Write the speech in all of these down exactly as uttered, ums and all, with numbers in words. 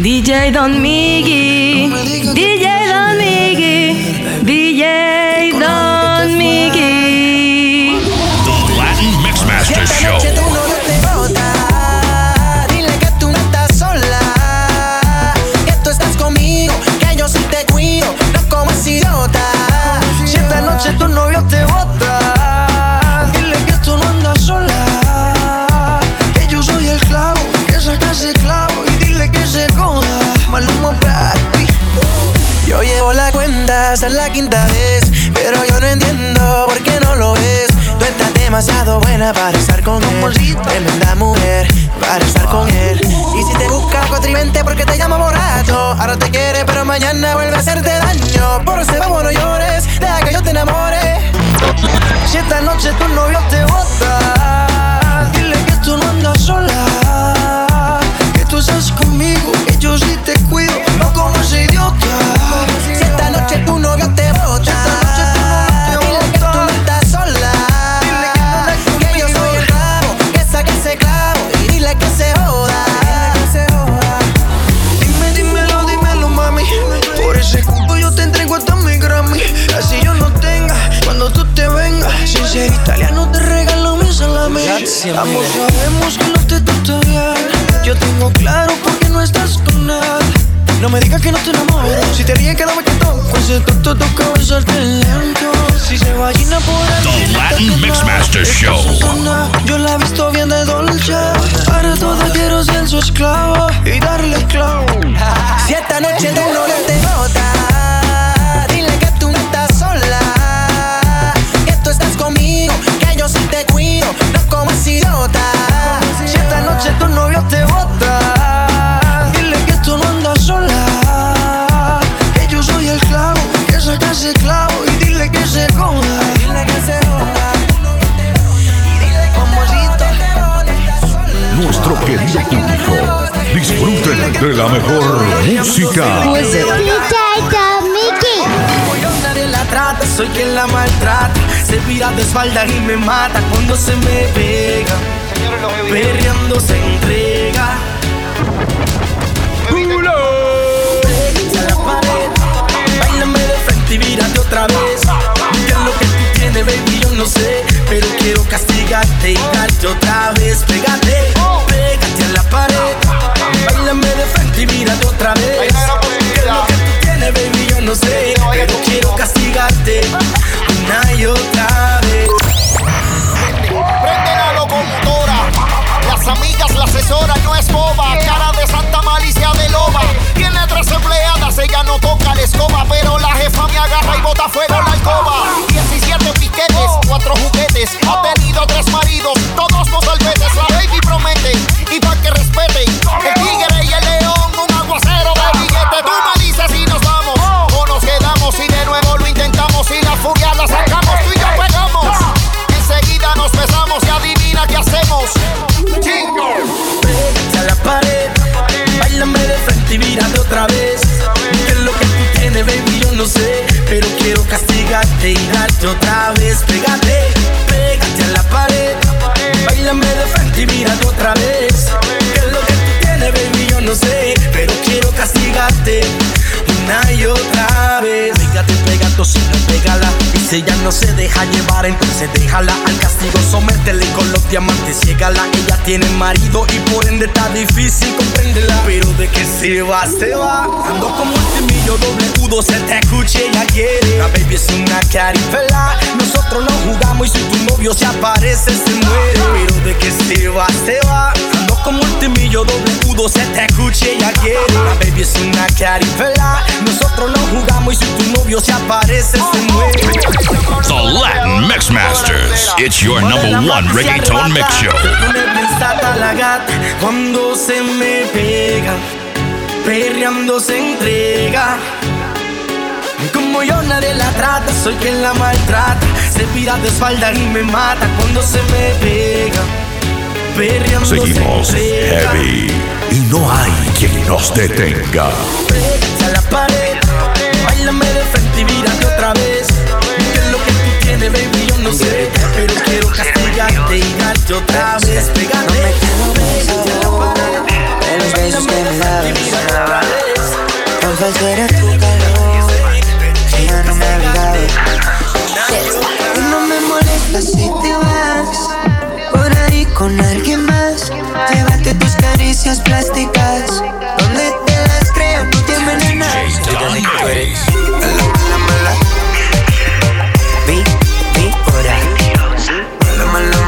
D J Don Miggy, D J Don Miggy, D J Don Miggy. The Latin Mixmaster Show. Es la quinta vez, pero yo no entiendo por qué no lo ves. Tú estás demasiado buena para estar con un bolsito. Tremenda mujer para estar con él. Y si te busca cotrivente porque te llama borracho, ahora te quiere pero mañana vuelve a hacerte daño. Por ese babo no llores, deja que yo te enamore. Si esta noche tu novio te bota, dile que tú no andas sola, que tú estás conmigo, que yo sí te cuido, no como ese idiota. Si tu novio te bota, dile que tú no estás sola, que yo soy el clavo, que saque ese clavo y dile que se joda. Dime, dímelo, dímelo, mami. Por ese culo yo te entrego hasta mi Grammy. Así yo no tenga, cuando tú te vengas, sin ser italiano te regalo mi salami. Ambos sabemos que no te trata bien. Yo tengo claro por qué no estás con él. No me digas que no te enamoro. Si te ríes cada vez que toco, ese tonto toca besarte lento. Si se va Gina por ahí, The Latin Mixmaster Show. Yo la he visto bien de dolce. Ahora todo quiero ser su esclavo y darle clavo. Si esta noche tú no le te bota, dile que tú no estás sola, que tú estás conmigo, que yo sí te cuido, no como ese idiota. Si esta noche tu novio te bota, saca ese clavo y dile que se joda. Dile que se joda. Y dile que nuestro querido público, disfruten de la mejor música. La trata, soy quien la maltrata. Se vira de espalda y me mata cuando se me pega. Perreando se entrega. Y vírate otra vez. ¿Qué es lo que tú tienes, baby? Yo no sé, pero quiero castigarte y darte otra vez. Pégate, pégate a la pared, báilame de frente y vírate otra vez. ¿Qué es lo que tú tienes, baby? Yo no sé, pero quiero castigarte una y otra vez. Prende la locomotora, las amigas, la asesora, no es boba, cara de santa malicia de loba. Tiene tres empleadas, ella no toca la escoba, pero la jefa me agarra y bota fuego en la alcoba. diecisiete piquetes, cuatro juguetes, ha tenido tres maridos, todos los albetes. La baby promete, y pa' que respete, el tigre y el león, un aguacero de billete. Tú me dices si nos vamos, o nos quedamos, y de nuevo lo intentamos, y la furia la sacamos, tú y yo pegamos. Enseguida nos besamos, y adivina qué hacemos. Chingo. Pégate a la pared, báilame de frente y vírate otra vez. ¿Qué es lo que tú tienes, baby? Yo no sé, pero quiero castigarte y darte otra vez. Pégate, pégate a la pared, báilame de frente y vírate otra vez. ¿Qué es lo que tú tienes, baby? Yo no sé, pero quiero castigarte una y otra vez. Pégate, pégate, si no pégala. Y si ella no se deja llevar, entonces déjala al castigo, sométele con los diamantes, ciégala. Ella tiene marido y por ende está difícil comprenderla. Pero de que se va, se va. Ando como el timillo doble u dos, se te escucha y la quiere. La baby es una carifela, nosotros no jugamos y si tu novio se aparece, se muere. Pero de que se va, se va. Ando como el timillo doble u dos, se te escucha y la quiere. La baby es una carifela, nosotros no jugamos y si tu novio se aparece, se muere. The Latin Mixmasters, it's your number one reggaeton mix show. Cuando se me pega, perreando se entrega. Como yo nadie la trata, soy quien la maltrata. Se pira de espalda y me mata cuando se me pega. Perreando seguimos se entrega. Heavy y no hay quien nos detenga. Pégate a la pared, báilame de frente y vírate otra vez. ¿Qué es lo que tú tienes, baby? Yo no sé, pero quiero castigarte y darte otra vez. Pégate, pégate a la pared, pero besos que olvidabas. Tan falso era tu calor que ya no me abrigabas. Y no me molesta si te vas por ahí con alguien más. Llévate tus caricias plásticas, donde te las creas no te envenenas. Yo también tú eres la mala, mala. Vi, vi, por ahí. La mala, mala, mala.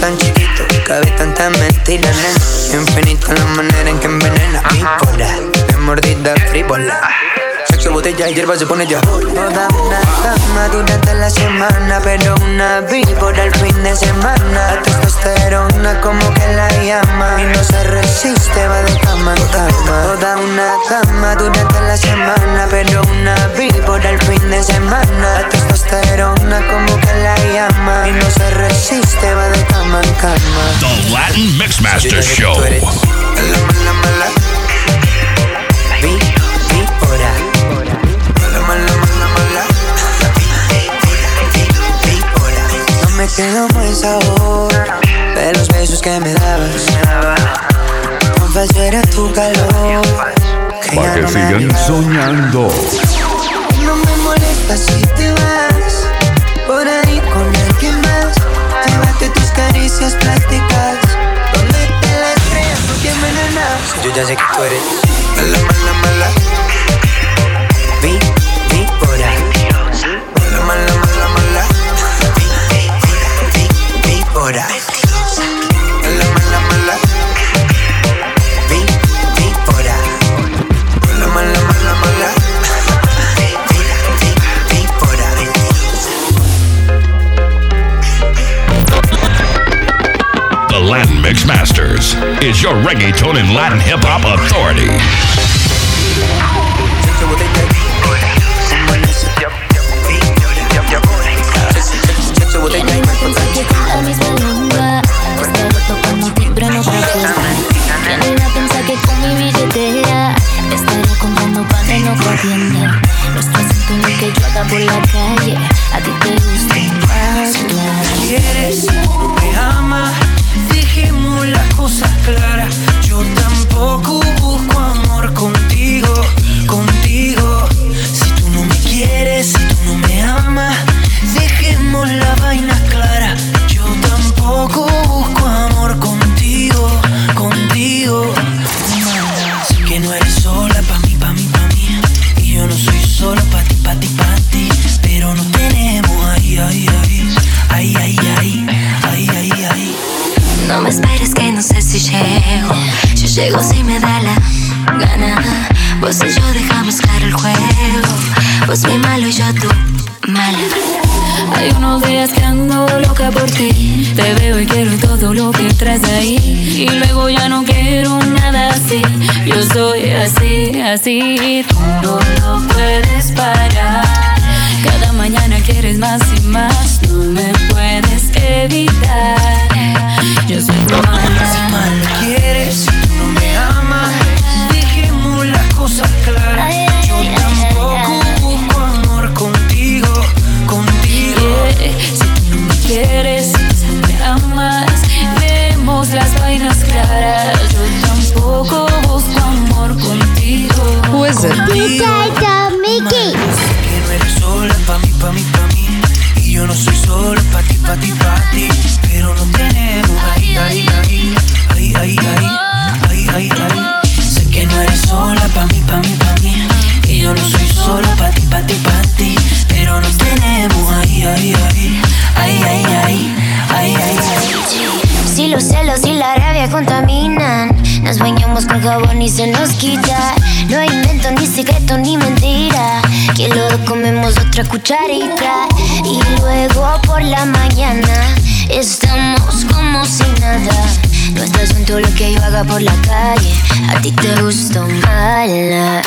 Tan chiquito, cabe tanta mentira, nena. Infinita la manera en que envenena. Bipolar, de mordida frívola. Sexo, botella y hierba se pone ya. Toda una cama durante la semana, pero una víbora el fin de semana. A testosterona como que la llama y no se resiste, va de cama en cama. Toda una cama durante la semana, pero una víbora el fin de semana. A testosterona como que la llama y no se resiste, va de cama en cama. The Latin Mixmaster Show. La, la, la, la. Me quedó buen sabor de los besos que me dabas. Tan falso era tu calor que ya no me abrigabas. Soñando. No me molesta si te vas por ahí con alguien más. Llévate tus caricias plásticas, donde te las creas no te envenenas. Yo ya sé que tú eres la mala, mala. Vi, vi por ahí. La mala, mala, mala. Ahora. La mala, mala. Vi, vi, ahora. La mala, mala, mala. Vi, vi, vi, vi, ahora. The Latin Mixmasters is your reggaeton and Latin hip hop authority. Nuestro acento en el que yo haga por la calle, a ti te gusta más. Si quieres, me ama, dejemos las cosas claras. Yo tampoco busco amor contigo, contigo. Si tú no me quieres, si tú no me amas, dejemos la vaina clara. Yo tampoco busco amor contigo, contigo. Sé que no eres sola pa' mí, pa' mí, pa' mí. Yo no soy solo pa' ti, pa' ti, pa' ti. Pero no tenemos ay, ay, ay. Ay, ay, ay, ay, ay, ay. No me esperes que no sé si llego. Yo llego si me da la gana. Vos y yo dejamos claro el juego. Vos mi malo y yo tú mala. Hay unos días que ando loca por ti. Te veo y quiero todo lo que traes ahí. Y luego ya no quiero nada así. Yo soy así, así. Tú no lo puedes parar. Cada mañana quieres más y más. No me puedes evitar. Yo soy mala. Si mal quieres, si tú no me amas, dejemos las cosas claras. Yo tampoco busco amor contigo, contigo. Si tú no me quieres, si no me amas, vemos las vainas claras. Yo tampoco busco amor contigo. Pues es Mickey. Sé que no eres sola pa' mí, pa' mí, pa' mí. Y yo no soy sola pa' ti, pa' ti, pa' ti. Pero no tenemos ay, ay, ay. Ay, ay, ay, ay, ay, ay. Sé que no eres sola pa' mí, pa' mí, pa' mí. Y yo no soy sola pa' ti, pa' ti, pa' ti. Pero no tenemos ay, ay, ay. Ay, ay, ay, ay, ay, ay. Si los celos y la rabia contaminan, nos bañamos con jabón y se nos quita. No hay invento, ni secreto, ni mentira, que luego comemos otra cucharita. Y luego por la mañana estamos como si nada. No es asunto lo que yo haga por la calle. A ti te gustó mala.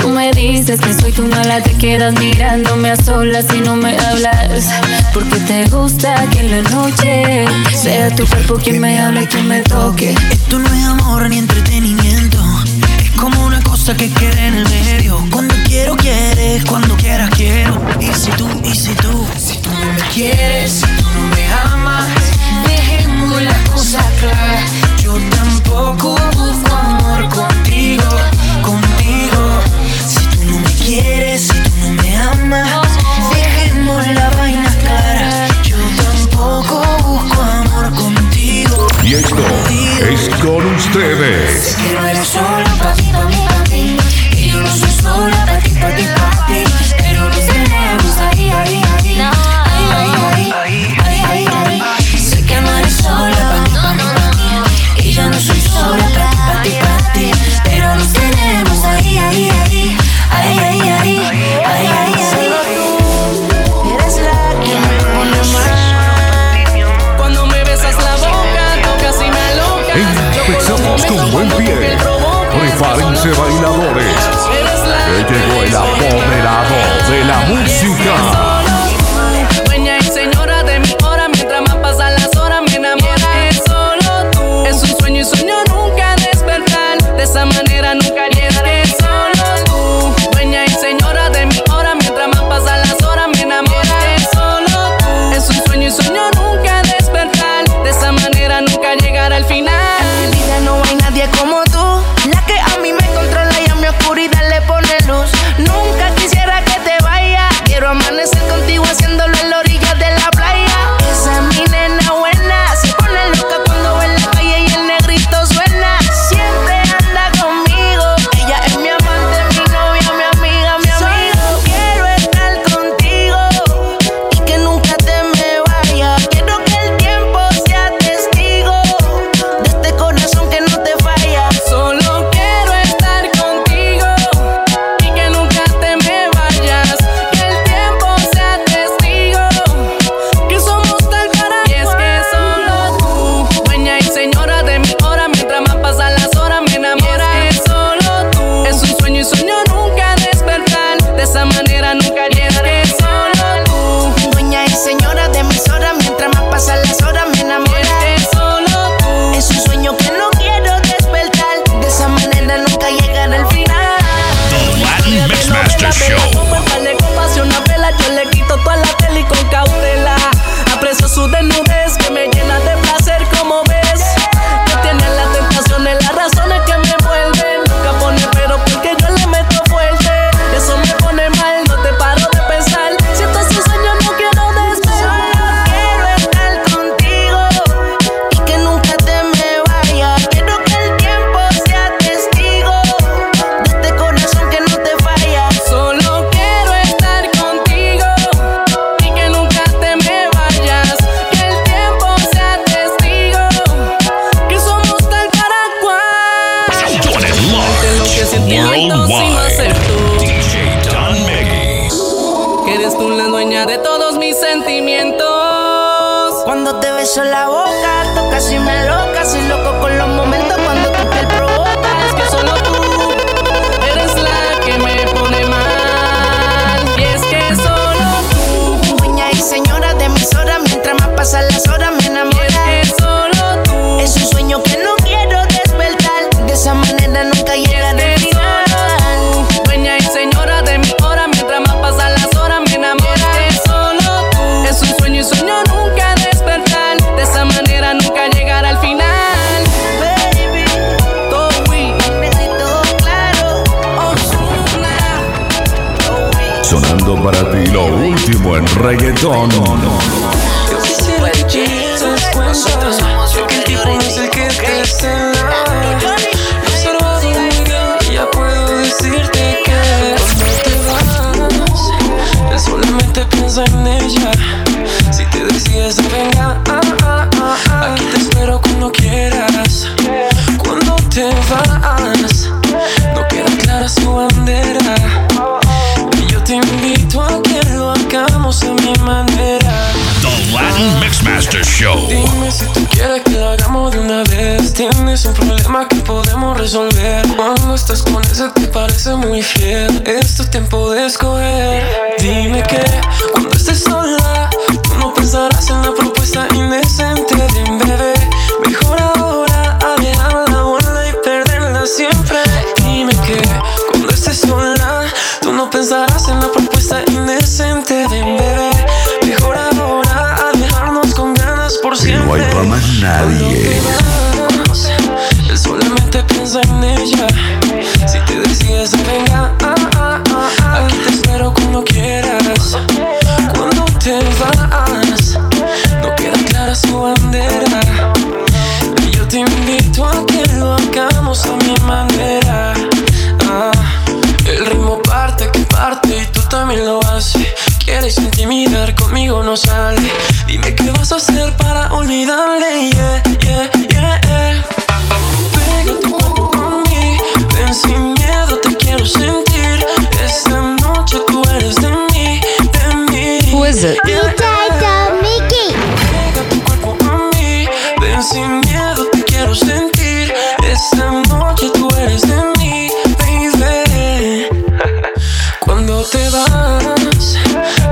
Tú me dices que soy tu mala, te quedas mirándome a solas y no me hablas. Porque te gusta que en la noche sea tu cuerpo quien me hable y quien me toque. Esto no es amor ni entretenimiento. ustedes. Sé que no eres solo pa' ti, pa' mí, pa' ti. Y yo no soy solo pa' ti, pa' ti, pa' ti. Pero nos tenemos ahí, ahí, ahí. Ahí, ahí, ahí, ahí, ahí. Sé que no eres solo pa' ti, pa' mí, pa' ti. Y yo no soy solo pa' ti, pa' ti, pa' ti. Pero nos tenemos ahí, ahí, ahí. Ahí, ahí, ahí, ahí, ahí, ahí. Empezamos con buen pie. Prepárense, bailadores, que llegó el apoderado de la música. Para ti lo último en reggaetón. Yo quisiera que nos cuentas que el tipo es el que te cela. He observado muy bien, ya puedo decirte que cuando te vas, él solamente piensa en ella. Si te decides a vengar, aquí te espero cuando quieras. Cuando te vas, no queda clara su bandera. Te invito a que lo hagamos a mi manera. The Latin Mixmaster Show. Dime si tú quieres que lo hagamos de una vez. Tienes un problema que podemos resolver. Cuando estás con ese te parece muy fiel. Es tu tiempo de escoger. Dime que cuando estés sola, tú no pensarás en la propuesta indecente de un bebé. Mejor ahora a dejar la bola y perderla siempre. Dime que cuando estés sola, tú no pensarás en la propuesta indecente de un bebé. Mejor ahora a dejarnos con ganas por siempre. No hay para más nadie. Cuando te vas, él solamente piensa en ella. Si te decides a vengar, aquí te espero cuando quieras. Cuando te vas, no queda clara su bandera. Y yo te invito a que lo hagas. bailamos a mi manera. Ah, el ritmo parte que parte y tú también lo haces. Quieres intimidar, conmigo no sale. Dime qué vas a hacer para olvidarle. Yeah, yeah, yeah, yeah. Pega tu cuerpo a mí, ven sin miedo, te quiero sentir. Esta noche tú eres de mí, de mí. Who is it? Yeah, yeah. Mickey. Pega tu cuerpo a mí, ven sin miedo, te quiero sentir. Esta noche tú eres de mí, baby. Cuando te vas,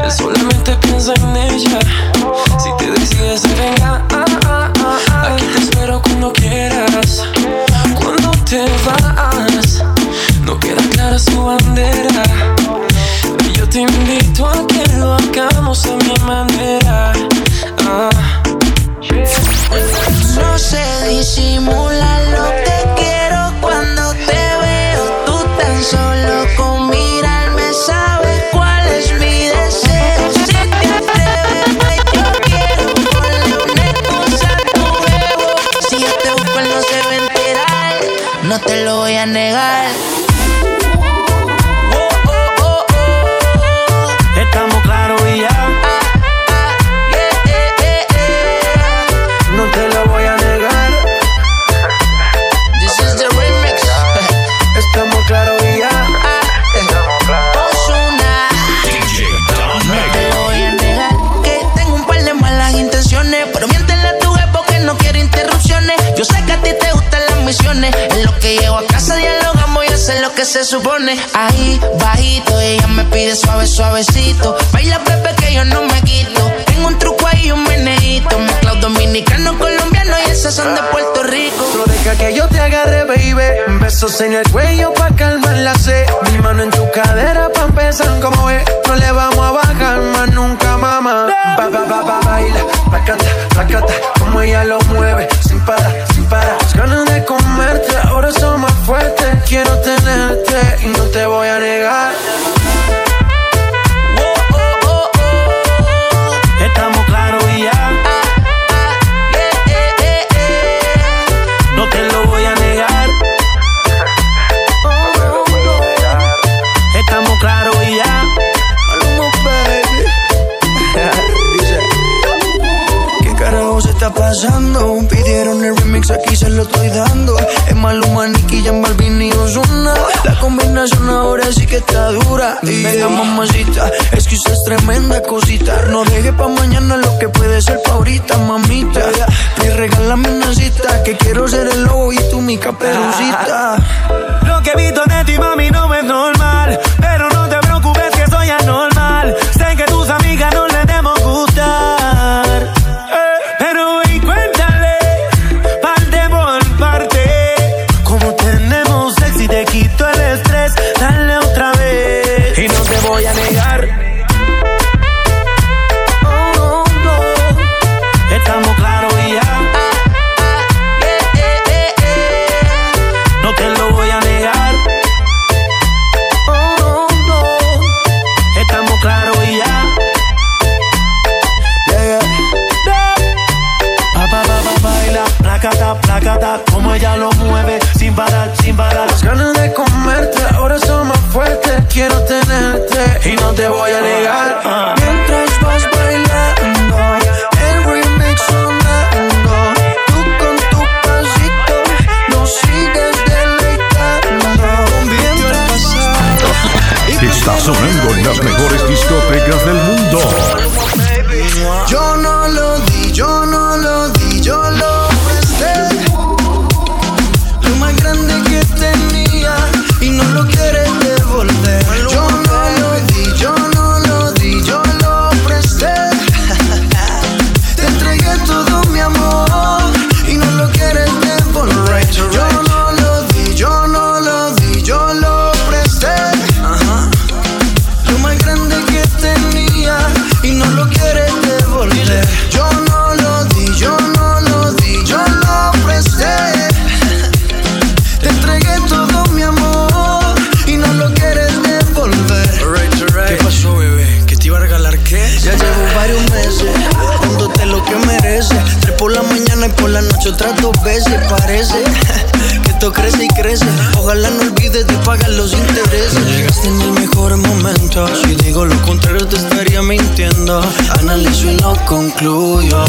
él solamente piensa en ella. Si te decides de vengar, aquí te espero cuando quieras. Cuando te vas, no queda clara su bandera. Y yo te invito a que lo hagamos a mi manera. Ah. No se disimula, no te quiero cuando te veo. Tú tan solo con mirarme sabes cuál es mi deseo. Si te atreves, pues yo quiero ponerle una cosa a tu bebo. Si yo te busco él no se va a enterar, no te lo voy a negar. Oh, oh, oh, oh. Estamos claros y ya. En lo que llego a casa dialogamos y hacer lo que se supone. Ahí, bajito, ella me pide suave, suavecito. Baila, bebé, que yo no me quito. Tengo un truco ahí, un meneíto. Mezclado dominicano, colombiano y esas son de Puerto Rico. No deja que yo te agarre, baby. Besos en el cuello pa' calmar la sed. Mi mano en tu cadera pa' empezar como es. No le vamos a bajar más nunca, mamá. Ba, ba, ba, ba, baila, placata, placata. Como ella lo mueve, sin parar, sin parar. Las ganas de comerte, ahora son más fuertes. Quiero tenerte y no te voy a negar. Oh, oh, oh, oh. Estamos claros y ya. Ah, ah, yeah, yeah, yeah. No te lo voy a negar. Oh, oh, oh. Estamos claros y ya. Maluma, baby. ¿Qué carajo se está pasando? Pidieron el remix, aquí se lo estoy dando. Es Maluma, Nicky Jam, Balvin y Ozuna. La combinación ahora sí que está dura. Y yeah. Venga, mamacita, es que usted es tremenda cosita. No deje pa' mañana lo que puede ser pa' ahorita, mamita. Te regálame una cita, que quiero ser el lobo y tú mi caperucita. Lo que he visto de ti, mami, no es normal. Pero no te preocupes que soy anormal. Sé que tus amigas no les debemos gustar. Dale otra vez y no te voy a negar. Oh, no. Estamos claros y ya. Ah, ah, yeah, yeah, yeah. No te lo voy a negar. Oh, no. Estamos claros y ya. Yeah, yeah. Pa, pa, pa, pa, baila, placata, placata. Como ella lo mueve sin parar, sin parar. Las ganas de comerte ahora son más fuertes. Quiero tenerte y no te voy a negar. uh. Mientras vas bailando el remix sonando, tú con tu pasito nos sigues deleitando. Mientras vas bailando está sonando en las mejores discotecas del mundo. Yo no lo di, yo no lo di, yo lo presté. Lo más grande que tenía y no lo quieres devolver. Yo no lo di, yo no lo di, yo lo presté. Te entregué todo mi amor y no lo quieres devolver. Yo no lo di, yo no lo di, yo lo presté. Lo más grande que tenía y no lo quieres devolver. Yo no lo di, yo no lo di, yo lo presté. Ya llevo varios meses dándote lo que mereces. Tres por la mañana y por la noche otras dos veces. Parece que éxito crece y crece. Ojalá no olvides de pagar los intereses. Llegaste en el mejor momento. Si digo lo contrario te estaría mintiendo. Analizo y no concluyo.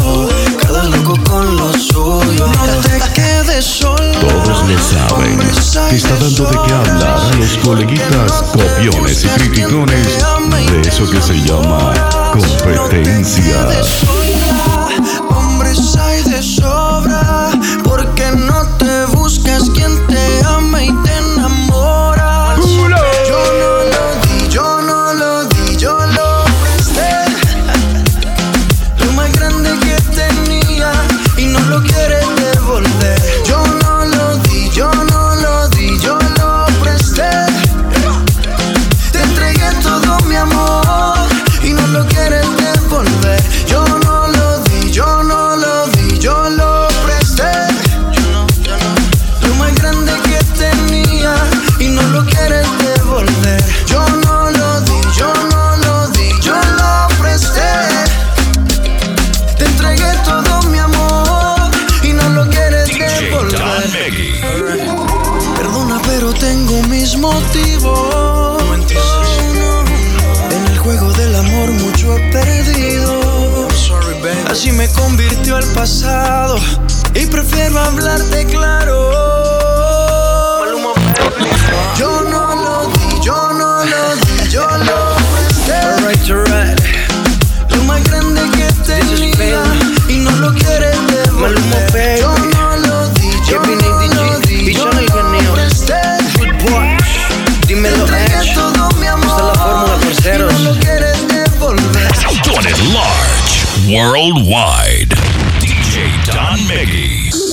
Cada loco con lo suyo. No te quedes solo. Todos le saben que está dando de qué hablar a los coleguitas, copiones y criticones de eso que se llama competencia. Hombres hay de sobra, porque no te buscas quien te ama y te enamora. Yo no lo di, yo no lo di, yo lo presté. Lo más grande que tenía y no lo quieres devolver. Yo no lo di, yo no lo di, yo lo presté. Te entregué todo mi amor y no lo quieres devolver. Yo no lo di, yo no. Motivo. En el juego del amor mucho he perdido. Así me convirtió al pasado y prefiero hablarte claro. Yo no lo di, yo no lo di, yo lo presté. Lo más grande que tenía y no lo quieres devolver. Yo no lo di, yo no lo di, yo lo presté. Dímelo, Edge. Esta es la fórmula por ceros. Doing it large, worldwide. D J Don Miggy.